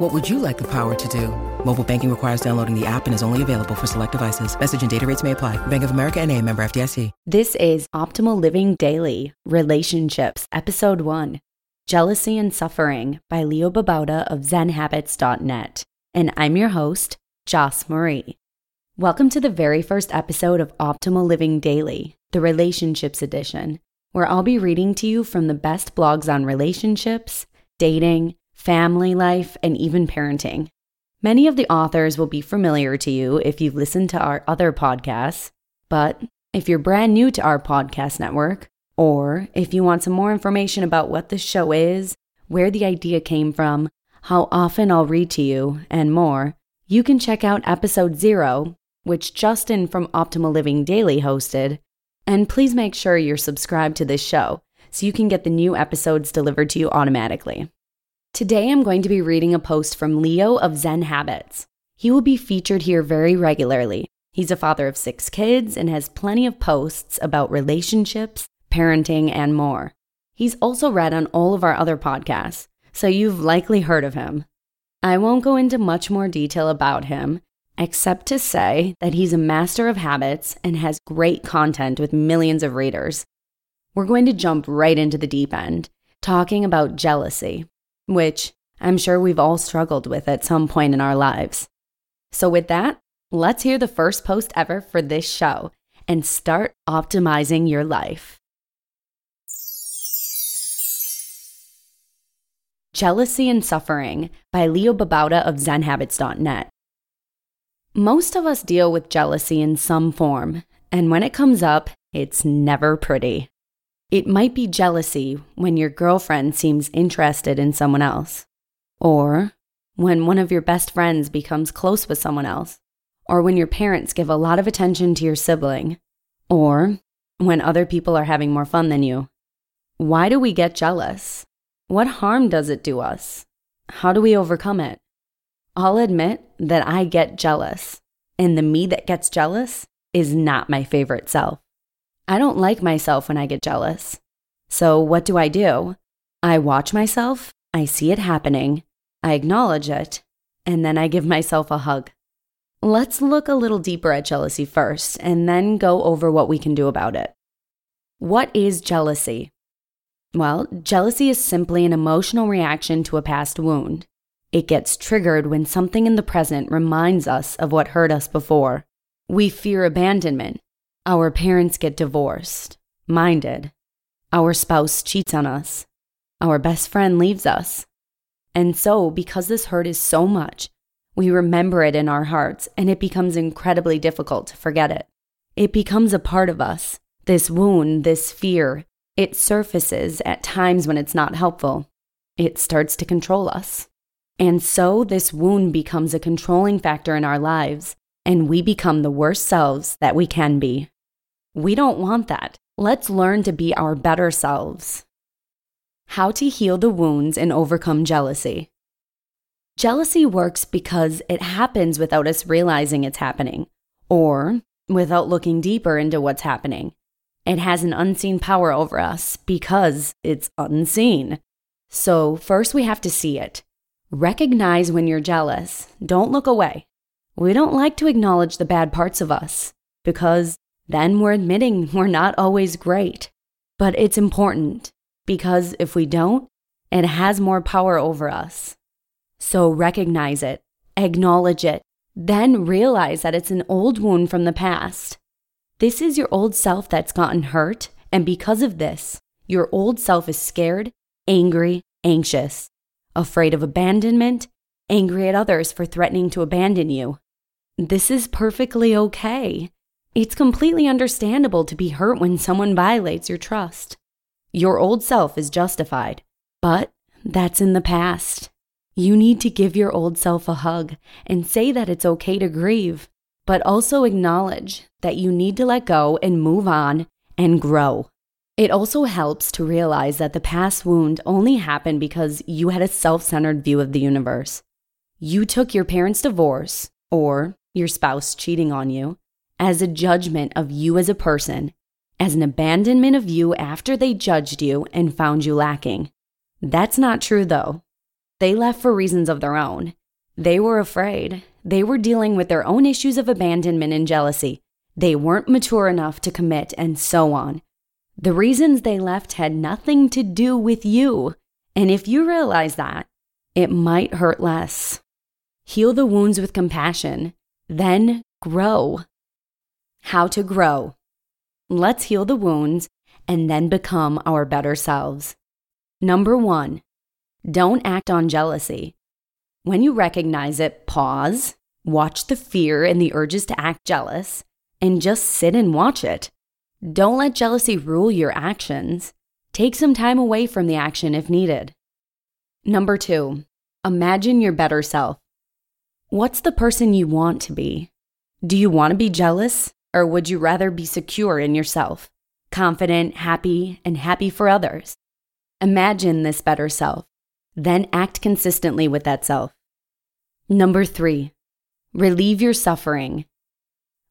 What would you like the power to do? Mobile banking requires downloading the app and is only available for select devices. Message and data rates may apply. Bank of America NA, member FDIC. This is Optimal Living Daily, Relationships, Episode 1, Jealousy and Suffering by Leo Babauta of ZenHabits.net. And I'm your host, Joss Marie. Welcome to the very first episode of Optimal Living Daily, the Relationships Edition, where I'll be reading to you from the best blogs on relationships, dating, family life, and even parenting. Many of the authors will be familiar to you if you've listened to our other podcasts, but if you're brand new to our podcast network, or if you want some more information about what the show is, where the idea came from, how often I'll read to you, and more, you can check out Episode 0, which Justin from Optimal Living Daily hosted. And please make sure you're subscribed to this show so you can get the new episodes delivered to you automatically. Today I'm going to be reading a post from Leo of ZenHabits. He will be featured here very regularly. He's a father of 6 kids and has plenty of posts about relationships, parenting, and more. He's also read on all of our other podcasts, so you've likely heard of him. I won't go into much more detail about him, except to say that he's a master of habits and has great content with millions of readers. We're going to jump right into the deep end, talking about jealousy, which I'm sure we've all struggled with at some point in our lives. So with that, let's hear the first post ever for this show and start optimizing your life. Jealousy and Suffering by Leo Babauta of ZenHabits.net. Most of us deal with jealousy in some form, and when it comes up, it's never pretty. It might be jealousy when your girlfriend seems interested in someone else, or when one of your best friends becomes close with someone else, or when your parents give a lot of attention to your sibling, or when other people are having more fun than you. Why do we get jealous? What harm does it do us? How do we overcome it? I'll admit that I get jealous, and the me that gets jealous is not my favorite self. I don't like myself when I get jealous. So what do? I watch myself, I see it happening, I acknowledge it, and then I give myself a hug. Let's look a little deeper at jealousy first, and then go over what we can do about it. What is jealousy? Well, jealousy is simply an emotional reaction to a past wound. It gets triggered when something in the present reminds us of what hurt us before. We fear abandonment. Our parents get divorced. Mine did. Our spouse cheats on us. Our best friend leaves us. And so, because this hurt is so much, we remember it in our hearts, and it becomes incredibly difficult to forget it. It becomes a part of us. This wound, this fear, it surfaces at times when it's not helpful. It starts to control us. And so this wound becomes a controlling factor in our lives, and we become the worst selves that we can be. We don't want that. Let's learn to be our better selves. How to heal the wounds and overcome jealousy. Jealousy works because it happens without us realizing it's happening, or without looking deeper into what's happening. It has an unseen power over us because it's unseen. So first we have to see it. Recognize when you're jealous. Don't look away. We don't like to acknowledge the bad parts of us because then we're admitting we're not always great. But it's important because if we don't, it has more power over us. So recognize it, acknowledge it, then realize that it's an old wound from the past. This is your old self that's gotten hurt, and because of this, your old self is scared, angry, anxious, afraid of abandonment, angry at others for threatening to abandon you. This is perfectly okay. It's completely understandable to be hurt when someone violates your trust. Your old self is justified, but that's in the past. You need to give your old self a hug and say that it's okay to grieve, but also acknowledge that you need to let go and move on and grow. It also helps to realize that the past wound only happened because you had a self-centered view of the universe. You took your parents' divorce, or your spouse cheating on you, as a judgment of you as a person, as an abandonment of you after they judged you and found you lacking. That's not true, though. They left for reasons of their own. They were afraid. They were dealing with their own issues of abandonment and jealousy. They weren't mature enough to commit, and so on. The reasons they left had nothing to do with you, and if you realize that, it might hurt less. Heal the wounds with compassion, then grow. How to grow. Let's heal the wounds and then become our better selves. Number 1, don't act on jealousy. When you recognize it, pause, watch the fear and the urges to act jealous, and just sit and watch it. Don't let jealousy rule your actions. Take some time away from the action if needed. Number 2, imagine your better self. What's the person you want to be? Do you want to be jealous, or would you rather be secure in yourself, confident, happy, and happy for others? Imagine this better self, then act consistently with that self. Number 3, relieve your suffering.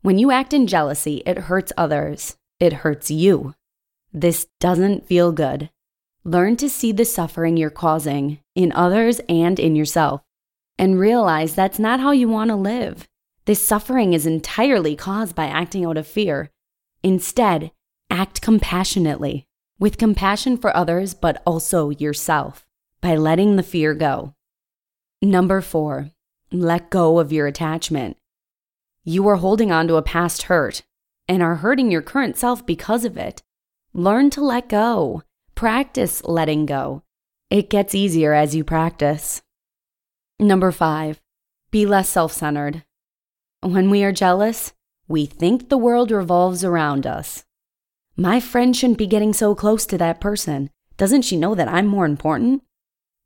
When you act in jealousy, it hurts others. It hurts you. This doesn't feel good. Learn to see the suffering you're causing in others and in yourself, and realize that's not how you want to live. This suffering is entirely caused by acting out of fear. Instead, act compassionately, with compassion for others but also yourself, by letting the fear go. Number 4, let go of your attachment. You are holding on to a past hurt and are hurting your current self because of it. Learn to let go. Practice letting go. It gets easier as you practice. Number 5, be less self-centered. When we are jealous, we think the world revolves around us. My friend shouldn't be getting so close to that person. Doesn't she know that I'm more important?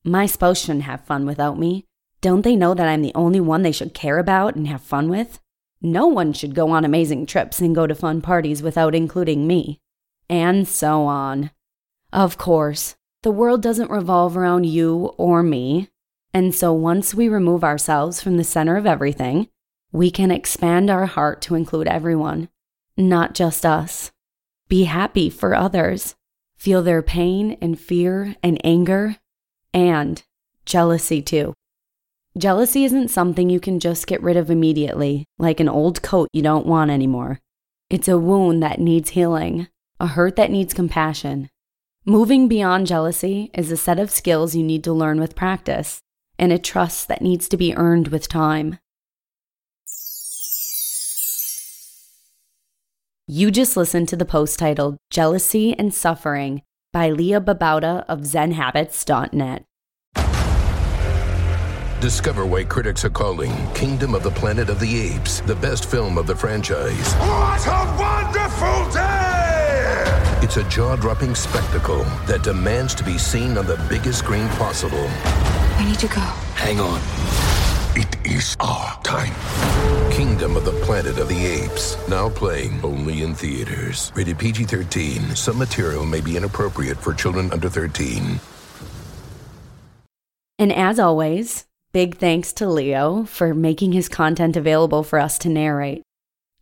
My spouse shouldn't have fun without me. Don't they know that I'm the only one they should care about and have fun with? No one should go on amazing trips and go to fun parties without including me. And so on. Of course, the world doesn't revolve around you or me. And so once we remove ourselves from the center of everything, we can expand our heart to include everyone, not just us. Be happy for others. Feel their pain and fear and anger and jealousy too. Jealousy isn't something you can just get rid of immediately, like an old coat you don't want anymore. It's a wound that needs healing, a hurt that needs compassion. Moving beyond jealousy is a set of skills you need to learn with practice and a trust that needs to be earned with time. You just listened to the post titled Jealousy and Suffering by Leo Babauta of ZenHabits.net. Discover why critics are calling Kingdom of the Planet of the Apes the best film of the franchise. What a wonderful day! It's a jaw-dropping spectacle that demands to be seen on the biggest screen possible. We need to go. Hang on. It is our time. Kingdom of the Planet of the Apes. Now playing only in theaters. Rated PG-13. Some material may be inappropriate for children under 13. And as always, big thanks to Leo for making his content available for us to narrate.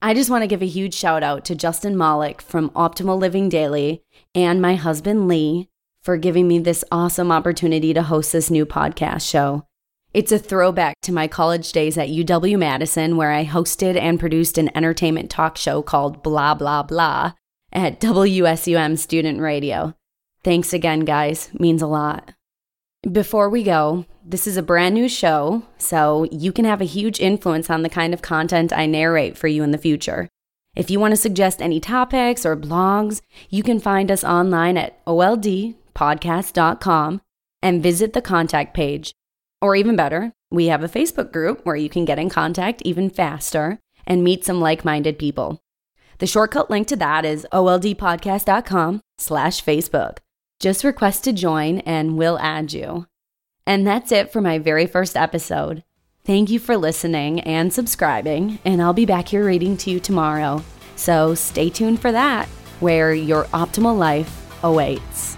I just want to give a huge shout out to Justin Mollick from Optimal Living Daily and my husband Lee for giving me this awesome opportunity to host this new podcast show. It's a throwback to my college days at UW-Madison, where I hosted and produced an entertainment talk show called Blah Blah Blah at WSUM Student Radio. Thanks again, guys. Means a lot. Before we go, this is a brand new show, so you can have a huge influence on the kind of content I narrate for you in the future. If you want to suggest any topics or blogs, you can find us online at oldpodcast.com and visit the contact page. Or even better, we have a Facebook group where you can get in contact even faster and meet some like-minded people. The shortcut link to that is oldpodcast.com/Facebook. Just request to join and we'll add you. And that's it for my very first episode. Thank you for listening and subscribing, and I'll be back here reading to you tomorrow. So stay tuned for that, where your optimal life awaits.